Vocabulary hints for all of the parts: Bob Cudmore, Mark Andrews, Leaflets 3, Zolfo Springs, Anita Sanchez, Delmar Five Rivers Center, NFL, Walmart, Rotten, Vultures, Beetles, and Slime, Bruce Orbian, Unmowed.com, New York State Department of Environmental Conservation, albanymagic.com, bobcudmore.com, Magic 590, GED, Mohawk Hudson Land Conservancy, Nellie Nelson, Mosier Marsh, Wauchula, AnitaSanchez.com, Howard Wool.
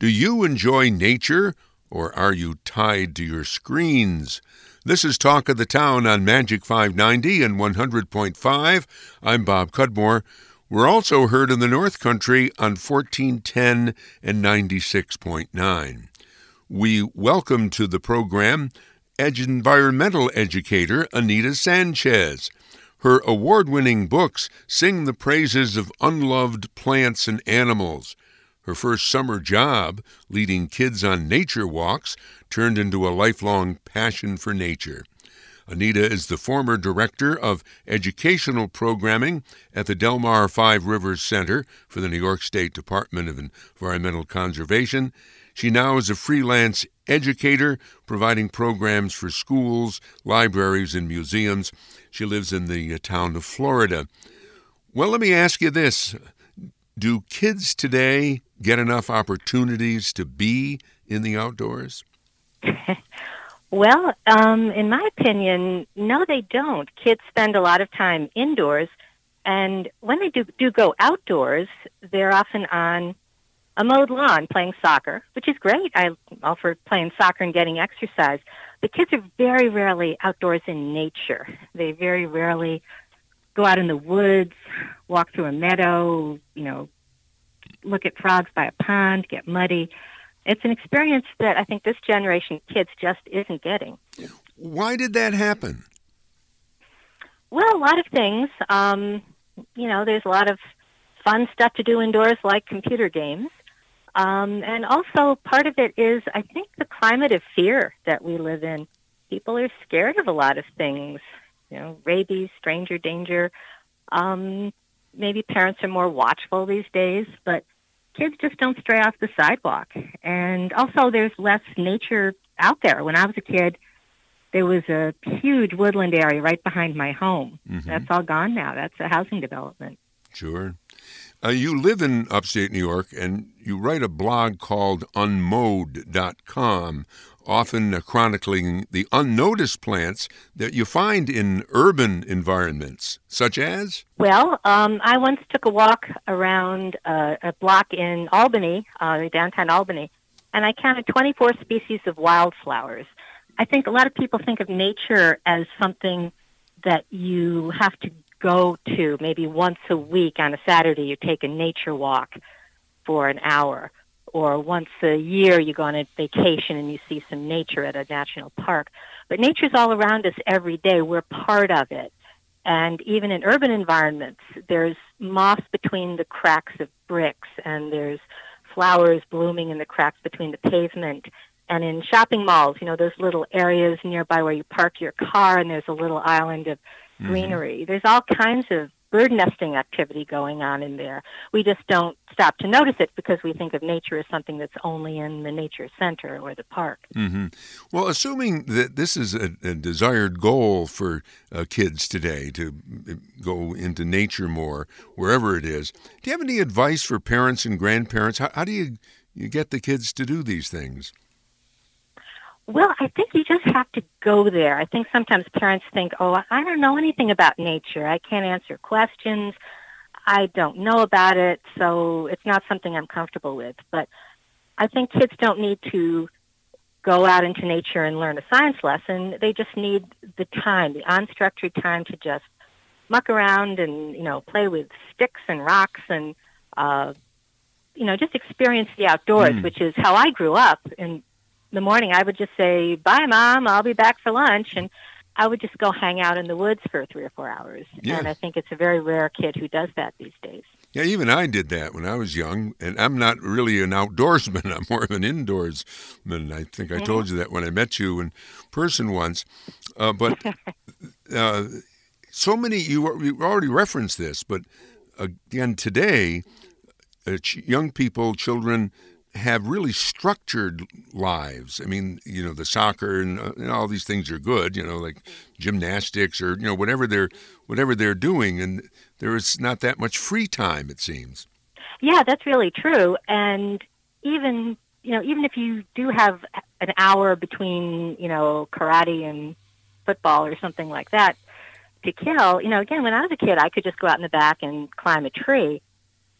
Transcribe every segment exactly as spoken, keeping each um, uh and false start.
Do you enjoy nature, or are you tied to your screens? This is Talk of the Town on Magic five ninety and one hundred point five. I'm Bob Cudmore. We're also heard in the North Country on fourteen ten and ninety-six point nine. We welcome to the program Edge environmental educator Anita Sanchez. Her award-winning books sing the praises of unloved plants and animals. Her first summer job, leading kids on nature walks, turned into a lifelong passion for nature. Anita is the former director of educational programming at the Delmar Five Rivers Center for the New York State Department of Environmental Conservation. She now is a freelance educator, providing programs for schools, libraries, and museums. She lives in the town of Florida. Well, let me ask you this. Do kids today get enough opportunities to be in the outdoors? Well, um, in my opinion, no, they don't. Kids spend a lot of time indoors, and when they do, do go outdoors, they're often on a mowed lawn playing soccer, which is great. I offer playing soccer and getting exercise. But kids are very rarely outdoors in nature. They very rarely go out in the woods, walk through a meadow, you know, look at frogs by a pond, get muddy. It's an experience that I think this generation of kids just isn't getting. Why did that happen? Well, a lot of things. Um, you know, there's a lot of fun stuff to do indoors, like computer games. Um, and also part of it is, I think, the climate of fear that we live in. People are scared of a lot of things. You know, rabies, stranger danger. Um, maybe parents are more watchful these days, but kids just don't stray off the sidewalk. And also there's less nature out there. When I was a kid, there was a huge woodland area right behind my home. Mm-hmm. That's all gone now. That's a housing development. Sure. Uh, you live in upstate New York, and you write a blog called Unmowed dot com, often chronicling the unnoticed plants that you find in urban environments, such as? Well, um, I once took a walk around uh, a block in Albany, uh, downtown Albany, and I counted twenty-four species of wildflowers. I think a lot of people think of nature as something that you have to go to maybe once a week on a Saturday. You take a nature walk for an hour, or once a year you go on a vacation and you see some nature at a national park. But nature's all around us every day. We're part of it. And even in urban environments, there's moss between the cracks of bricks, and there's flowers blooming in the cracks between the pavement. And in shopping malls, you know, those little areas nearby where you park your car, and there's a little island of greenery. Mm-hmm. There's all kinds of bird nesting activity going on in there. We just don't stop to notice it because we think of nature as something that's only in the nature center or the park. Mm-hmm. Well, assuming that this is a, a desired goal for uh, kids today, to go into nature more, wherever it is, do you have any advice for parents and grandparents? How, how do you, you get the kids to do these things? Well, I think you just have to go there. I think sometimes parents think, oh, I don't know anything about nature. I can't answer questions. I don't know about it, so it's not something I'm comfortable with. But I think kids don't need to go out into nature and learn a science lesson. They just need the time, the unstructured time to just muck around and, you know, play with sticks and rocks and, uh, you know, just experience the outdoors, mm. which is how I grew up. And the morning I would just say, bye, Mom, I'll be back for lunch. And I would just go hang out in the woods for three or four hours. Yes. And I think it's a very rare kid who does that these days. Yeah, even I did that when I was young. And I'm not really an outdoorsman. I'm more of an indoorsman. I think I yeah. told you that when I met you in person once. Uh, but uh, so many, you, you already referenced this, but again, today, uh, young people, children, have really structured lives. I mean, you know, the soccer and, uh, and all these things are good, you know, like gymnastics or, you know, whatever they're whatever they're doing. And there is not that much free time, it seems. Yeah, that's really true. And even, you know, even if you do have an hour between, you know, karate and football or something like that to kill, you know, again, when I was a kid, I could just go out in the back and climb a tree.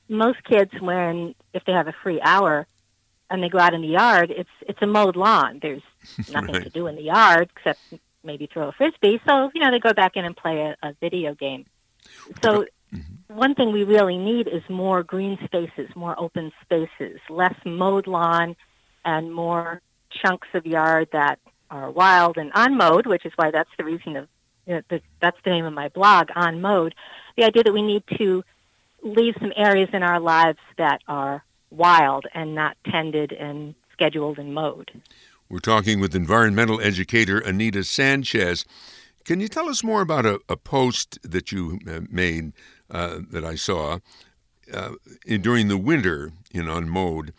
Most kids, when, if they have a free hour, and they go out in the yard, it's it's a mowed lawn. There's nothing right. to do in the yard except maybe throw a frisbee. So, you know, they go back in and play a, a video game. So mm-hmm. one thing we really need is more green spaces, more open spaces, less mowed lawn and more chunks of yard that are wild and unmowed, which is why that's the reason of, you know, the, that's the name of my blog, Unmowed. The idea that we need to leave some areas in our lives that are wild and not tended and scheduled and mowed. We're talking with environmental educator Anita Sanchez. Can you tell us more about a, a post that you made uh, that I saw uh, in, during the winter in Unmowed?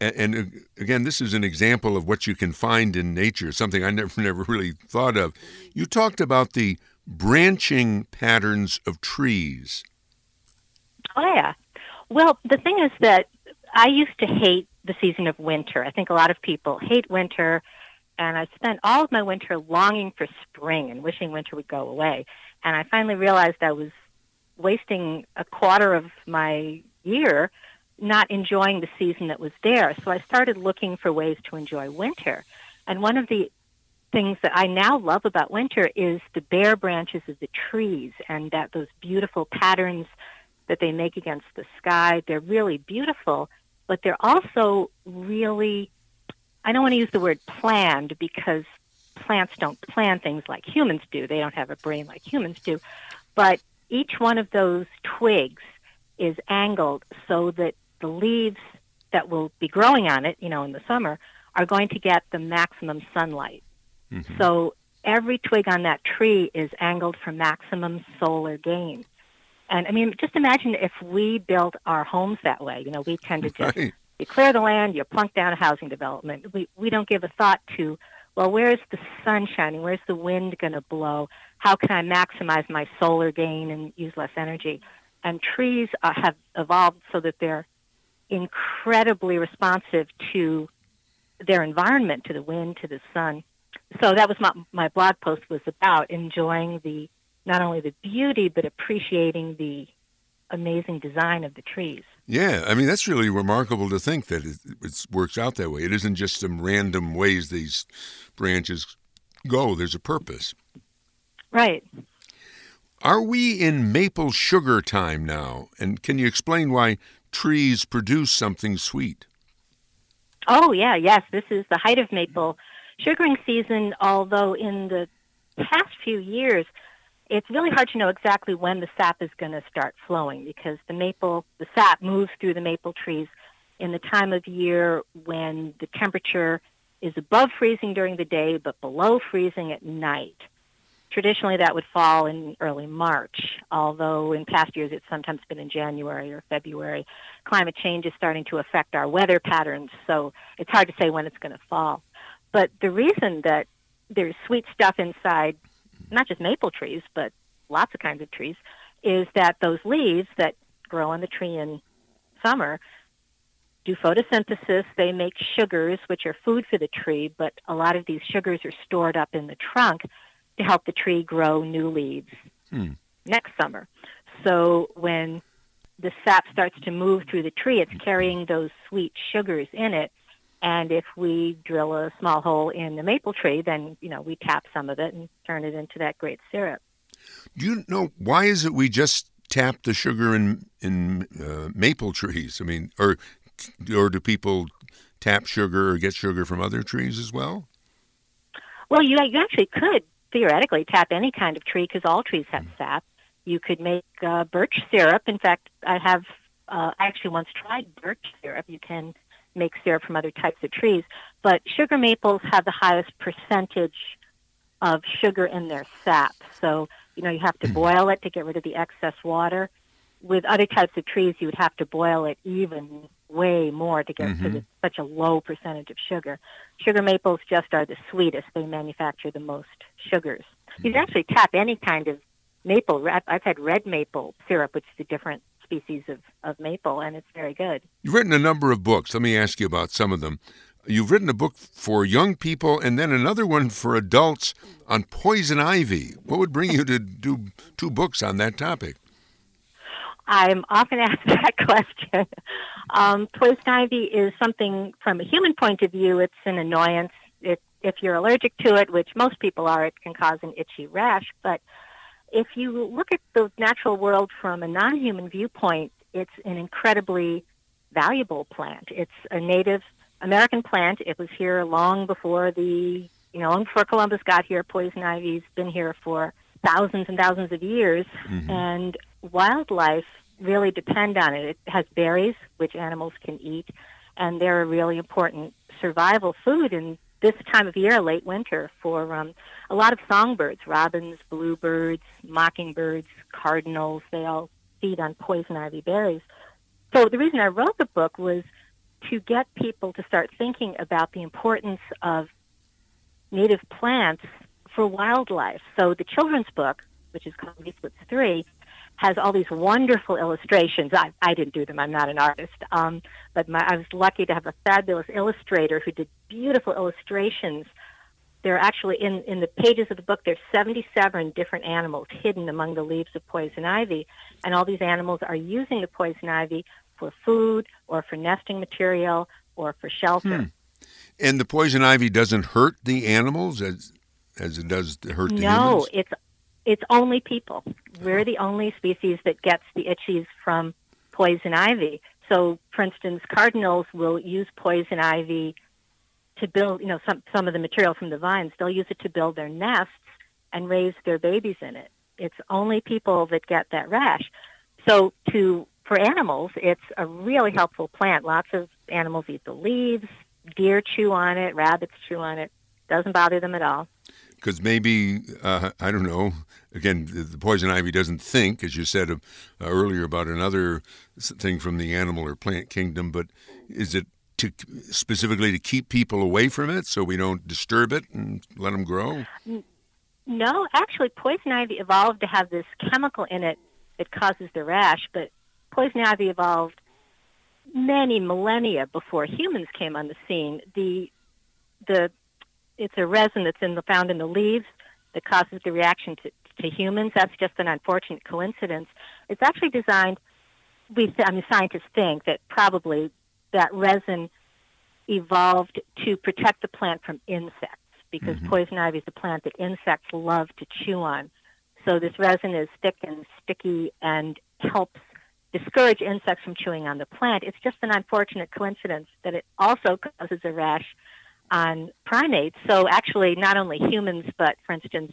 And, and again, this is an example of what you can find in nature, something I never, never really thought of. You talked about the branching patterns of trees. Oh, yeah. Well, the thing is that I used to hate the season of winter. I think a lot of people hate winter, and I spent all of my winter longing for spring and wishing winter would go away. And I finally realized I was wasting a quarter of my year not enjoying the season that was there. So I started looking for ways to enjoy winter. And one of the things that I now love about winter is the bare branches of the trees and that those beautiful patterns that they make against the sky. They're really beautiful, but they're also really, I don't want to use the word planned because plants don't plan things like humans do. They don't have a brain like humans do. But each one of those twigs is angled so that the leaves that will be growing on it, you know, in the summer, are going to get the maximum sunlight. Mm-hmm. So every twig on that tree is angled for maximum solar gain. And, I mean, just imagine if we built our homes that way. You know, we tend to just, right. you clear the land, you plunk down a housing development. We we don't give a thought to, well, where is the sun shining? Where's the wind going to blow? How can I maximize my solar gain and use less energy? And trees uh, have evolved so that they're incredibly responsive to their environment, to the wind, to the sun. So that was my, my blog post was about enjoying the not only the beauty, but appreciating the amazing design of the trees. Yeah, I mean, that's really remarkable to think that it, it works out that way. It isn't just some random ways these branches go. There's a purpose. Right. Are we in maple sugar time now? And can you explain why trees produce something sweet? Oh, yeah, yes. This is the height of maple sugaring season, although in the past few years, it's really hard to know exactly when the sap is going to start flowing because the maple, the sap moves through the maple trees in the time of year when the temperature is above freezing during the day but below freezing at night. Traditionally, that would fall in early March, although in past years it's sometimes been in January or February. Climate change is starting to affect our weather patterns, so it's hard to say when it's going to fall. But the reason that there's sweet stuff inside not just maple trees, but lots of kinds of trees, is that those leaves that grow on the tree in summer do photosynthesis. They make sugars, which are food for the tree, but a lot of these sugars are stored up in the trunk to help the tree grow new leaves hmm. next summer. So when the sap starts to move through the tree, it's carrying those sweet sugars in it. And if we drill a small hole in the maple tree, then, you know, we tap some of it and turn it into that great syrup. Do you know why is it we just tap the sugar in in uh, maple trees? I mean, or or do people tap sugar or get sugar from other trees as well? Well, you, you actually could theoretically tap any kind of tree because all trees have mm-hmm. sap. You could make uh, birch syrup. In fact, I have uh, I actually once tried birch syrup. You can make syrup from other types of trees, but sugar maples have the highest percentage of sugar in their sap. So, you know, you have to boil it to get rid of the excess water. With other types of trees, you would have to boil it even way more to get mm-hmm. to the, such a low percentage of sugar. Sugar maples just are the sweetest. They manufacture the most sugars. Mm-hmm. You can actually tap any kind of maple. I've had red maple syrup, which is a different species of, of maple, and it's very good. You've written a number of books. Let me ask you about some of them. You've written a book for young people and then another one for adults on poison ivy. What would bring you to do two books on that topic? I'm often asked that question. Um, poison ivy is something, from a human point of view, it's an annoyance. It, if you're allergic to it, which most people are, it can cause an itchy rash. But if you look at the natural world from a non-human viewpoint, it's an incredibly valuable plant. It's a Native American plant. It was here long before the, you know, long before Columbus got here. Poison ivy's been here for thousands and thousands of years, mm-hmm. and wildlife really depend on it. It has berries, which animals can eat, and they're a really important survival food in this time of year, late winter, for um, a lot of songbirds, robins, bluebirds, mockingbirds, cardinals. They all feed on poison ivy berries. So the reason I wrote the book was to get people to start thinking about the importance of native plants for wildlife. So the children's book, which is called Leaflets three, has all these wonderful illustrations. I, I didn't do them. I'm not an artist. Um, but my, I was lucky to have a fabulous illustrator who did beautiful illustrations. They're actually, in, in the pages of the book, there's seventy-seven different animals hidden among the leaves of poison ivy. And all these animals are using the poison ivy for food or for nesting material or for shelter. Hmm. And the poison ivy doesn't hurt the animals as as it does hurt the humans? No, it's it's only people. We're the only species that gets the itchies from poison ivy. So, for instance, cardinals will use poison ivy to build, you know, some some of the material from the vines. They'll use it to build their nests and raise their babies in it. It's only people that get that rash. So, to for animals, it's a really helpful plant. Lots of animals eat the leaves. Deer chew on it. Rabbits chew on it. Doesn't bother them at all. Because maybe, uh, I don't know, again, the poison ivy doesn't think, as you said uh, earlier about another thing from the animal or plant kingdom, but is it to specifically to keep people away from it so we don't disturb it and let them grow? No, actually, poison ivy evolved to have this chemical in it that causes the rash, but poison ivy evolved many millennia before humans came on the scene. The... the It's a resin that's in the, found in the leaves that causes the reaction to, to humans. That's just an unfortunate coincidence. It's actually designed, we, I mean, scientists think that probably that resin evolved to protect the plant from insects because mm-hmm. poison ivy is a plant that insects love to chew on. So this resin is thick and sticky and helps discourage insects from chewing on the plant. It's just an unfortunate coincidence that it also causes a rash on primates. So actually not only humans, but for instance,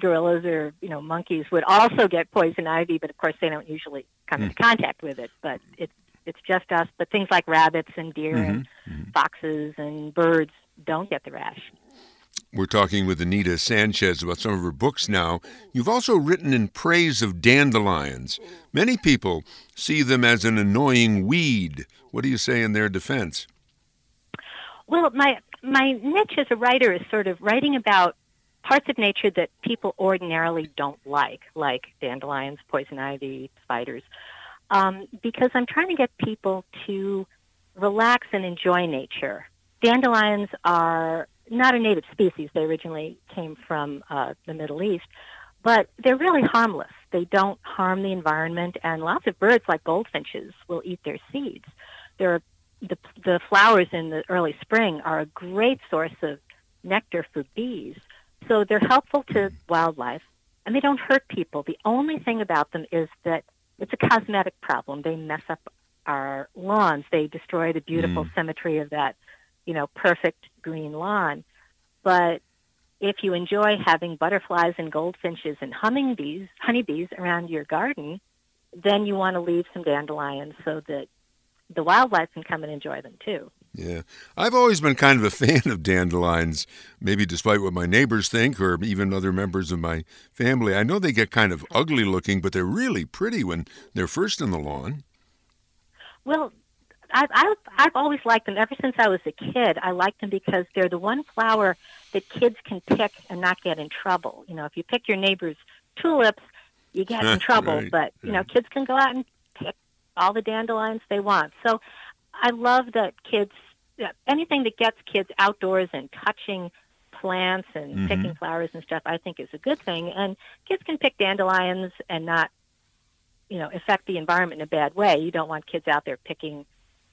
gorillas or, you know, monkeys would also get poison ivy, but of course they don't usually come mm. into contact with it, but it's, it's just us. But things like rabbits and deer mm-hmm. and mm-hmm. foxes and birds don't get the rash. We're talking with Anita Sanchez about some of her books now. You've also written in praise of dandelions. Many people see them as an annoying weed. What do you say in their defense? Well, my my niche as a writer is sort of writing about parts of nature that people ordinarily don't like, like dandelions, poison ivy, spiders, um, because I'm trying to get people to relax and enjoy nature. Dandelions are not a native species. They originally came from uh, the Middle East, but they're really harmless. They don't harm the environment, and lots of birds, like goldfinches, will eat their seeds. There are The, the flowers in the early spring are a great source of nectar for bees. So they're helpful to wildlife, and they don't hurt people. The only thing about them is that it's a cosmetic problem. They mess up our lawns. They destroy the beautiful mm. symmetry of that, you know, perfect green lawn. But if you enjoy having butterflies and goldfinches and hummingbees, honeybees around your garden, then you want to leave some dandelions so that the wildlife can come and enjoy them, too. Yeah. I've always been kind of a fan of dandelions, maybe despite what my neighbors think or even other members of my family. I know they get kind of ugly looking, but they're really pretty when they're first in the lawn. Well, I've, I've, I've always liked them. Ever since I was a kid, I liked them because they're the one flower that kids can pick and not get in trouble. You know, if you pick your neighbor's tulips, you get in trouble. Right. But, you know, kids can go out and pick all the dandelions they want. So I love that kids, anything that gets kids outdoors and touching plants and mm-hmm. picking flowers and stuff, I think is a good thing. And kids can pick dandelions and not you know, affect the environment in a bad way. You don't want kids out there picking,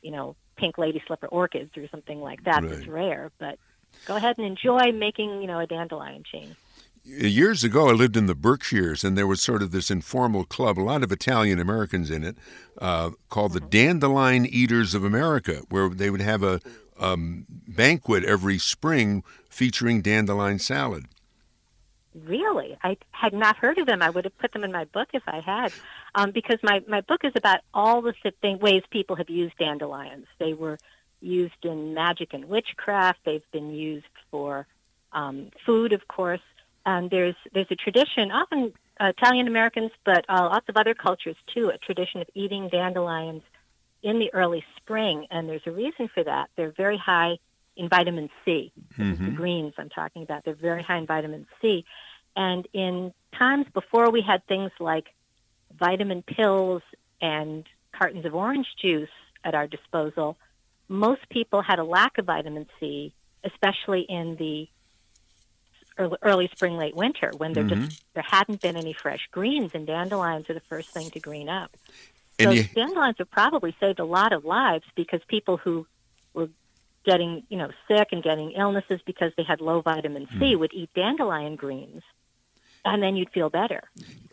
you know, pink lady slipper orchids or something like that. Right. That's rare, but go ahead and enjoy making, you know, a dandelion chain. Years ago, I lived in the Berkshires, and there was sort of this informal club, a lot of Italian-Americans in it, uh, called the Dandelion Eaters of America, where they would have a um, banquet every spring featuring dandelion salad. Really? I had not heard of them. I would have put them in my book if I had, um, because my, my book is about all the thing, ways people have used dandelions. They were used in magic and witchcraft. They've been used for um, food, of course. And there's there's a tradition, often uh, Italian Americans, but uh, lots of other cultures too, a tradition of eating dandelions in the early spring. And there's a reason for that. They're very high in vitamin C. Mm-hmm. The greens I'm talking about. They're very high in vitamin C. And in times before we had things like vitamin pills and cartons of orange juice at our disposal, most people had a lack of vitamin C, especially in the early spring, late winter, when there mm-hmm. just there hadn't been any fresh greens, and dandelions are the first thing to green up. So you... dandelions have probably saved a lot of lives, because people who were getting, you know, sick and getting illnesses because they had low vitamin C mm. would eat dandelion greens, and then you'd feel better.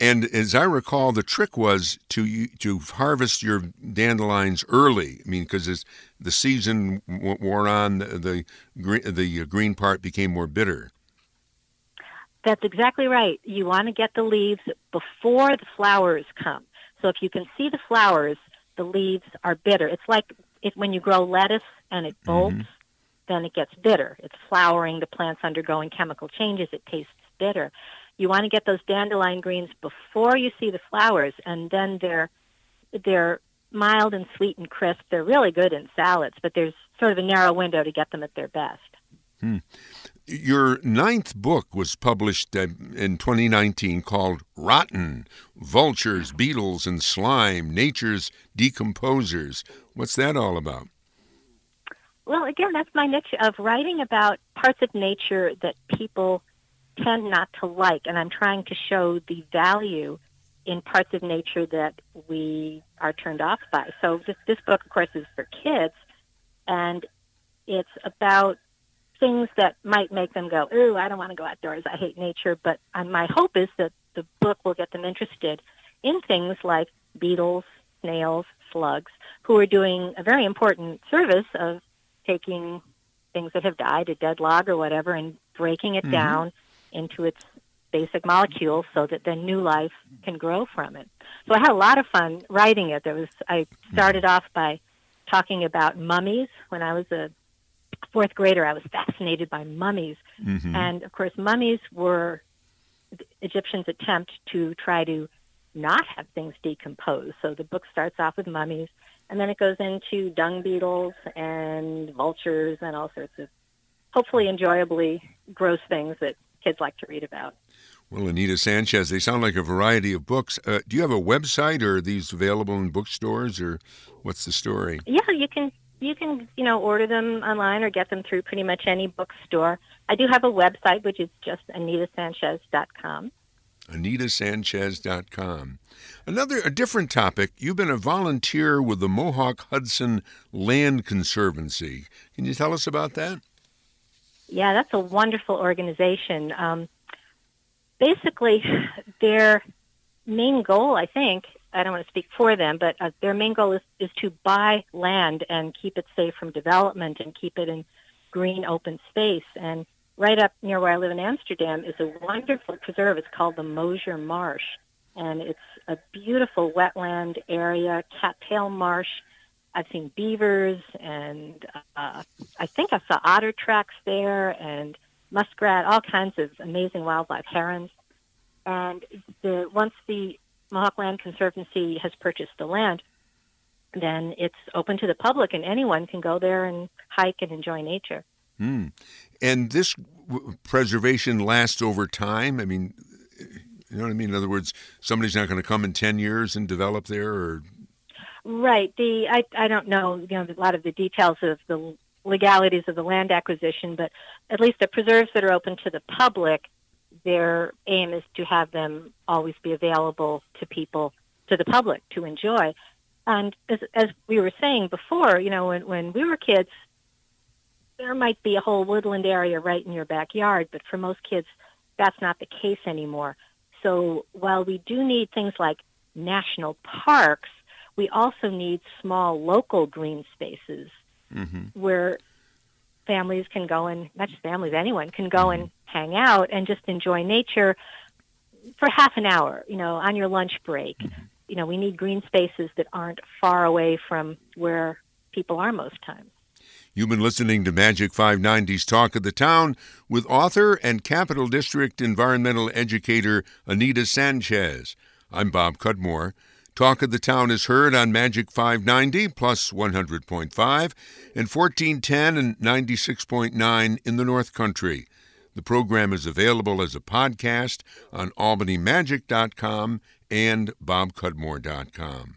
And as I recall, the trick was to to harvest your dandelions early. I mean, because the season wore on, the the green part became more bitter. That's exactly right. You want to get the leaves before the flowers come. So if you can see the flowers, the leaves are bitter. It's like if, when you grow lettuce and it bolts, mm-hmm. then it gets bitter. It's flowering, the plant's undergoing chemical changes, it tastes bitter. You want to get those dandelion greens before you see the flowers, and then they're they're mild and sweet and crisp. They're really good in salads, but there's sort of a narrow window to get them at their best. Hmm. Your ninth book was published in twenty nineteen, called Rotten, Vultures, Beetles, and Slime, Nature's Decomposers. What's that all about? Well, again, that's my niche of writing about parts of nature that people tend not to like, and I'm trying to show the value in parts of nature that we are turned off by. So this, this book, of course, is for kids, and it's about things that might make them go, ooh, I don't want to go outdoors, I hate nature. But my hope is that the book will get them interested in things like beetles, snails, slugs, who are doing a very important service of taking things that have died, a dead log or whatever, and breaking it mm-hmm. down into its basic molecules so that then new life can grow from it. So I had a lot of fun writing it. There was I started off by talking about mummies. When I was a fourth grader, I was fascinated by mummies. Mm-hmm. And, of course, mummies were Egyptians' attempt to try to not have things decompose. So the book starts off with mummies, and then it goes into dung beetles and vultures and all sorts of hopefully enjoyably gross things that kids like to read about. Well, Anita Sanchez, they sound like a variety of books. Uh, do you have a website, or are these available in bookstores, or what's the story? Yeah, you can... You can, you know, order them online or get them through pretty much any bookstore. I do have a website, which is just Anita Sanchez dot com. Anita Sanchez dot com. Another, a different topic. You've been a volunteer with the Mohawk Hudson Land Conservancy. Can you tell us about that? Yeah, that's a wonderful organization. Um, basically, their main goal, I think, I don't want to speak for them, but uh, their main goal is, is to buy land and keep it safe from development and keep it in green open space. And right up near where I live in Amsterdam is a wonderful preserve. It's called the Mosier Marsh, and it's a beautiful wetland area, cattail marsh. I've seen beavers, and uh, I think I saw otter tracks there and muskrat, all kinds of amazing wildlife, herons. And the, once the Mohawk Land Conservancy has purchased the land, then it's open to the public, and anyone can go there and hike and enjoy nature. Mm. And this w- preservation lasts over time? I mean, you know what I mean? In other words, somebody's not going to come in ten years and develop there? Or... Right. The I, I don't know, you know a lot of the details of the legalities of the land acquisition, but at least the preserves that are open to the public, their aim is to have them always be available to people to the public to enjoy. And as, as we were saying before, you know, when, when we were kids, there might be a whole woodland area right in your backyard, but for most kids, that's not the case anymore. So while we do need things like national parks, we also need small local green spaces mm-hmm. where families can go and, not just families, anyone can go mm-hmm. and hang out and just enjoy nature for half an hour, you know, on your lunch break. Mm-hmm. You know, we need green spaces that aren't far away from where people are most times. You've been listening to Magic five ninety's Talk of the Town with author and Capital District environmental educator Anita Sanchez. I'm Bob Cudmore. Talk of the Town is heard on Magic five ninety plus one hundred point five and fourteen ten and ninety-six point nine in the North Country. The program is available as a podcast on albany magic dot com and bob cudmore dot com.